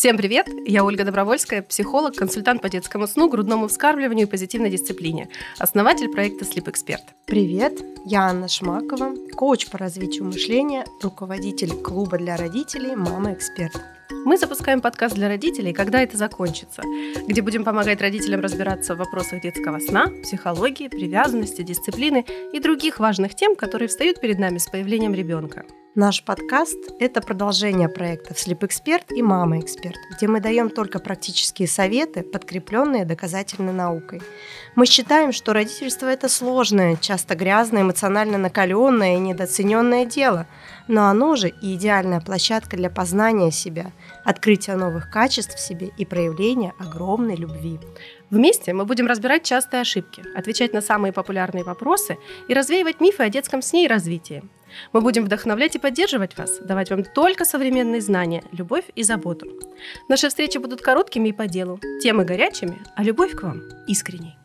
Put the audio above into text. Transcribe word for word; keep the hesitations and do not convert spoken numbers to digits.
Всем привет! Я Ольга Добровольская, психолог, консультант по детскому сну, грудному вскармливанию и позитивной дисциплине, основатель проекта Sleep Expert. Привет! Я Анна Шмакова, коуч по развитию мышления, руководитель клуба для родителей «Мамоэксперт». Мы запускаем подкаст для родителей «Когда это закончится», где будем помогать родителям разбираться в вопросах детского сна, психологии, привязанности, дисциплины и других важных тем, которые встают перед нами с появлением ребенка. Наш подкаст – это продолжение проектов Sleep Expert и Мамоэксперт, где мы даем только практические советы, подкрепленные доказательной наукой. Мы считаем, что родительство – это сложное, часто грязное, эмоционально накаленное и недооцененное дело, но оно же и идеальная площадка для познания себя, открытия новых качеств в себе и проявления огромной любви. Вместе мы будем разбирать частые ошибки, отвечать на самые популярные вопросы и развеивать мифы о детском сне и развитии. Мы будем вдохновлять и поддерживать вас, давать вам только современные знания, любовь и заботу. Наши встречи будут короткими и по делу, темы горячими, а любовь к вам искренней.